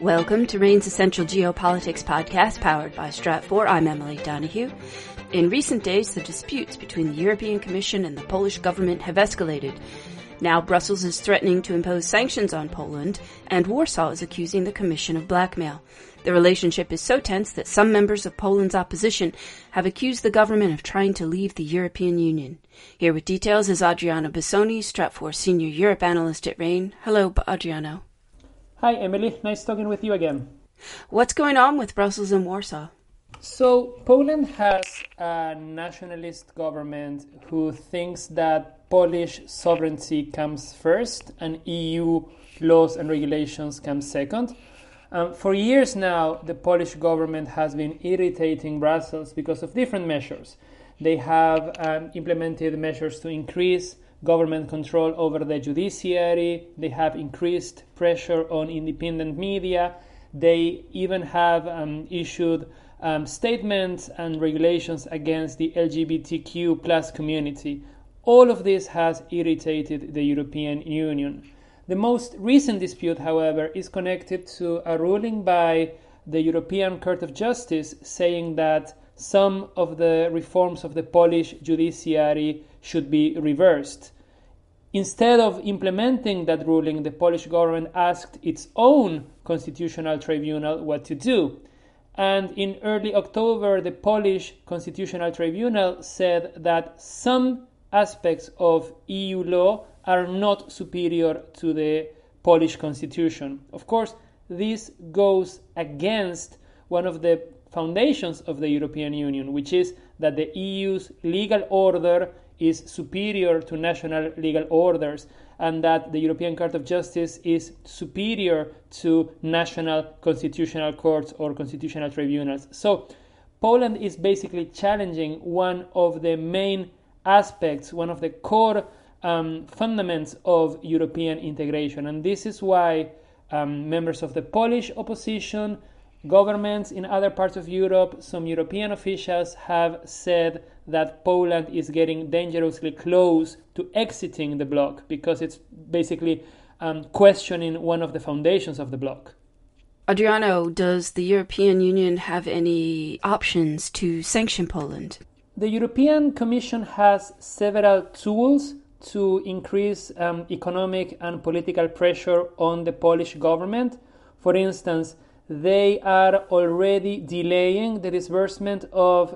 Welcome to RANE's Essential Geopolitics podcast powered by Stratfor. I'm Emily Donoghue. In recent days, the disputes between the European Commission and the Polish government have escalated. Now Brussels is threatening to impose sanctions on Poland, and Warsaw is accusing the Commission of blackmail. The relationship is so tense that some members of Poland's opposition have accused the government of trying to leave the European Union. Here with details is Adriano Bosoni, Stratfor Senior Europe Analyst at RANE. Hello, Adriano. Hi, Emily. Nice talking with you again. What's going on with Brussels and Warsaw? So Poland has a nationalist government who thinks that Polish sovereignty comes first and EU laws and regulations come second. For years now, the Polish government has been irritating Brussels because of different measures. They have implemented measures to increase government control over the judiciary. They have increased pressure on independent media. They even have issued statements and regulations against the LGBTQ plus community. All of this has irritated the European Union. The most recent dispute, however, is connected to a ruling by the European Court of Justice saying that some of the reforms of the Polish judiciary should be reversed. Instead of implementing that ruling, the Polish government asked its own constitutional tribunal what to do. And in early October, the Polish constitutional tribunal said that some aspects of EU law are not superior to the Polish constitution. Of course, this goes against one of the foundations of the European Union, which is that the EU's legal order is superior to national legal orders, and that the European Court of Justice is superior to national constitutional courts or constitutional tribunals. So Poland is basically challenging one of the main aspects, one of the core fundaments of European integration. And this is why members of the Polish opposition, governments in other parts of Europe, some European officials have said that Poland is getting dangerously close to exiting the bloc because it's basically questioning one of the foundations of the bloc. Adriano, does the European Union have any options to sanction Poland? The European Commission has several tools to increase economic and political pressure on the Polish government. For instance, they are already delaying the disbursement of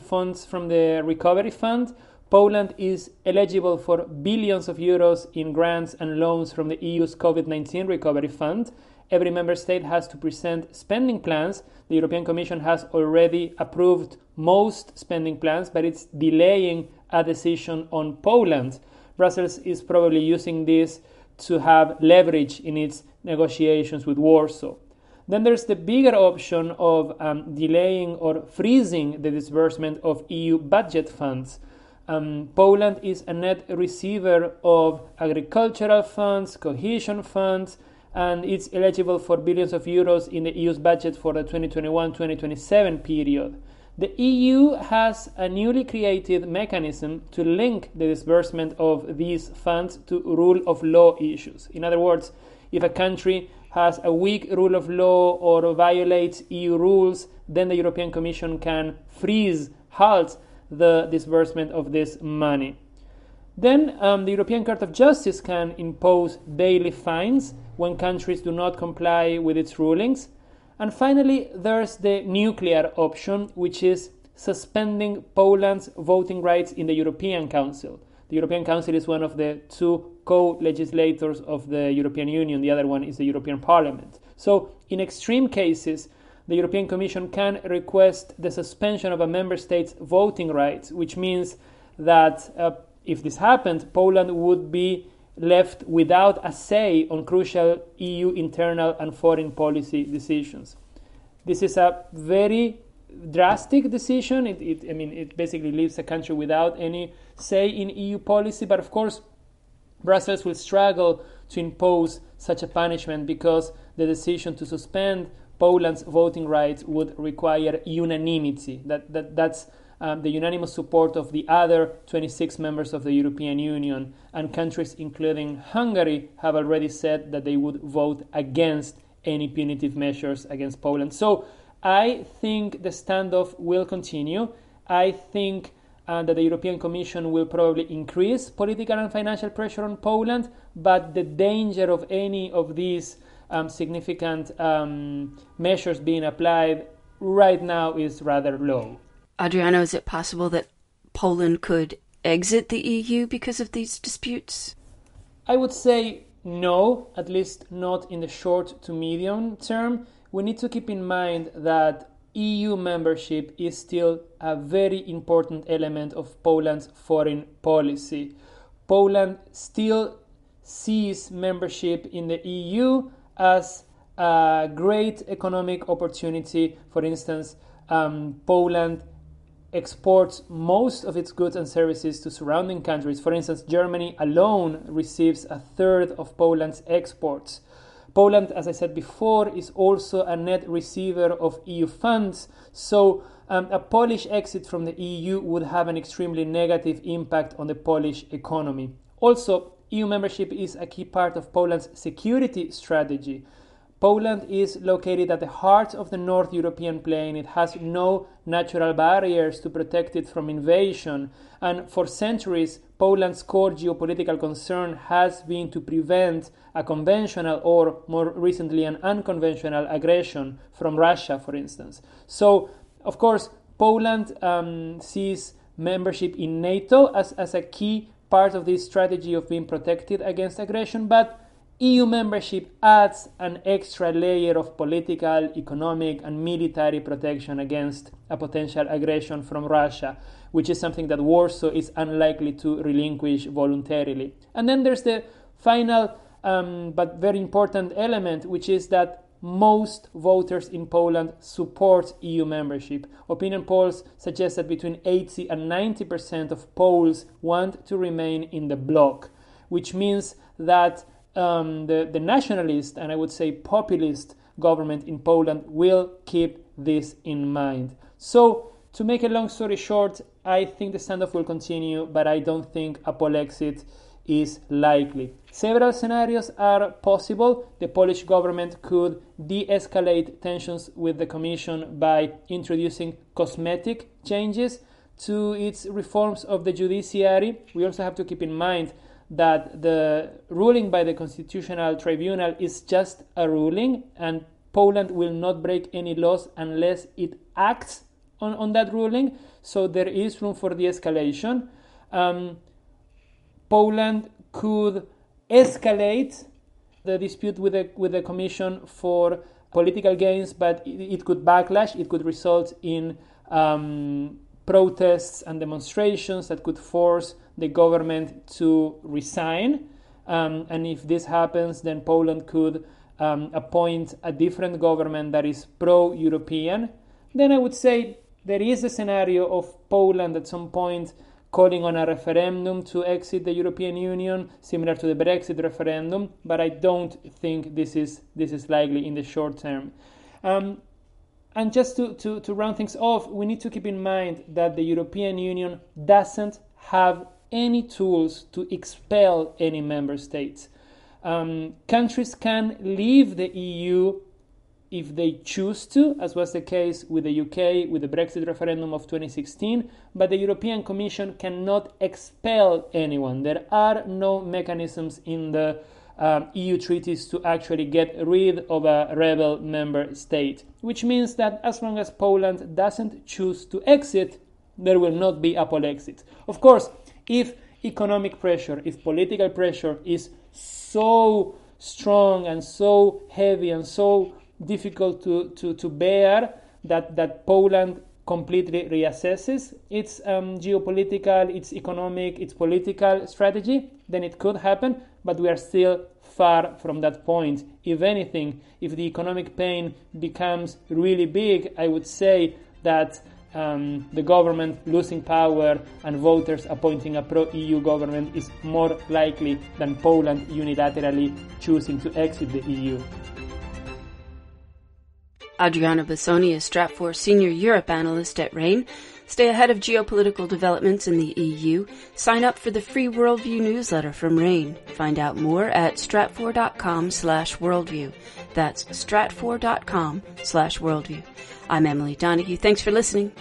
funds from the recovery fund. Poland is eligible for billions of euros in grants and loans from the EU's COVID-19 recovery fund. Every member state has to present spending plans. The European Commission has already approved most spending plans, but it's delaying a decision on Poland. Brussels is probably using this to have leverage in its negotiations with Warsaw. Then there's the bigger option of delaying or freezing the disbursement of EU budget funds. Poland is a net receiver of agricultural funds, cohesion funds, and it's eligible for billions of euros in the EU's budget for the 2021-2027 period. The EU has a newly created mechanism to link the disbursement of these funds to rule of law issues. In other words, if a country has a weak rule of law or violates EU rules, then the European Commission can halt the disbursement of this money. Then the European Court of Justice can impose daily fines when countries do not comply with its rulings. And finally, there's the nuclear option, which is suspending Poland's voting rights in the European Council. The European Council is one of the two co-legislators of the European Union. The other one is the European Parliament. So in extreme cases, the European Commission can request the suspension of a member state's voting rights, which means that if this happened, Poland would be left without a say on crucial EU internal and foreign policy decisions. This is a very drastic decision. It basically leaves a country without any say in EU policy, but of course Brussels will struggle to impose such a punishment because the decision to suspend Poland's voting rights would require unanimity. That's the unanimous support of the other 26 members of the European Union, and countries including Hungary have already said that they would vote against any punitive measures against Poland. So I think the standoff will continue. I think that the European Commission will probably increase political and financial pressure on Poland, but the danger of any of these significant measures being applied right now is rather low. Adriano, is it possible that Poland could exit the EU because of these disputes? I would say no, at least not in the short to medium term. We need to keep in mind that EU membership is still a very important element of Poland's foreign policy. Poland still sees membership in the EU as a great economic opportunity. For instance, Poland exports most of its goods and services to surrounding countries. For instance, Germany alone receives a third of Poland's exports. Poland, as I said before, is also a net receiver of EU funds. So a Polish exit from the EU would have an extremely negative impact on the Polish economy. Also, EU membership is a key part of Poland's security strategy. Poland is located at the heart of the North European plain. It has no natural barriers to protect it from invasion. And for centuries, Poland's core geopolitical concern has been to prevent a conventional or, more recently, an unconventional aggression from Russia, for instance. So, of course, Poland sees membership in NATO as a key part of this strategy of being protected against aggression, but EU membership adds an extra layer of political, economic, and military protection against a potential aggression from Russia, which is something that Warsaw is unlikely to relinquish voluntarily. And then there's the final but very important element, which is that most voters in Poland support EU membership. Opinion polls suggest that between 80 and 90% of Poles want to remain in the bloc, which means that the nationalist and I would say populist government in Poland will keep this in mind. So, to make a long story short, I think the standoff will continue, but I don't think a poll exit is likely. Several scenarios are possible. The Polish government could de-escalate tensions with the Commission by introducing cosmetic changes to its reforms of the judiciary. We also have to keep in mind that the ruling by the Constitutional Tribunal is just a ruling, and Poland will not break any laws unless it acts on that ruling. So there is room for de-escalation. Poland could escalate the dispute with the Commission for political gains, but it could backlash. It could result in protests and demonstrations that could force the government to resign. And if this happens, then Poland could appoint a different government that is pro-European. Then I would say there is a scenario of Poland at some point calling on a referendum to exit the European Union, similar to the Brexit referendum, but I don't think this is likely in the short term. And just to round things off, we need to keep in mind that the European Union doesn't have any tools to expel any member states. Countries can leave the EU if they choose to, as was the case with the UK, with the Brexit referendum of 2016, but the European Commission cannot expel anyone. There are no mechanisms in the EU treaties to actually get rid of a rebel member state, which means that as long as Poland doesn't choose to exit, there will not be a poll exit. Of course, if economic pressure, if political pressure is so strong and so heavy and so difficult to bear that Poland completely reassesses its geopolitical, its economic, its political strategy, then it could happen, but we are still far from that point. If anything, if the economic pain becomes really big, I would say that the government losing power and voters appointing a pro-EU government is more likely than Poland unilaterally choosing to exit the EU. Adriano Bosoni is Stratfor Senior Europe Analyst at RANE. Stay ahead of geopolitical developments in the EU. Sign up for the free Worldview newsletter from RANE. Find out more at stratfor.com/worldview. That's stratfor.com/worldview. I'm Emily Donoghue. Thanks for listening.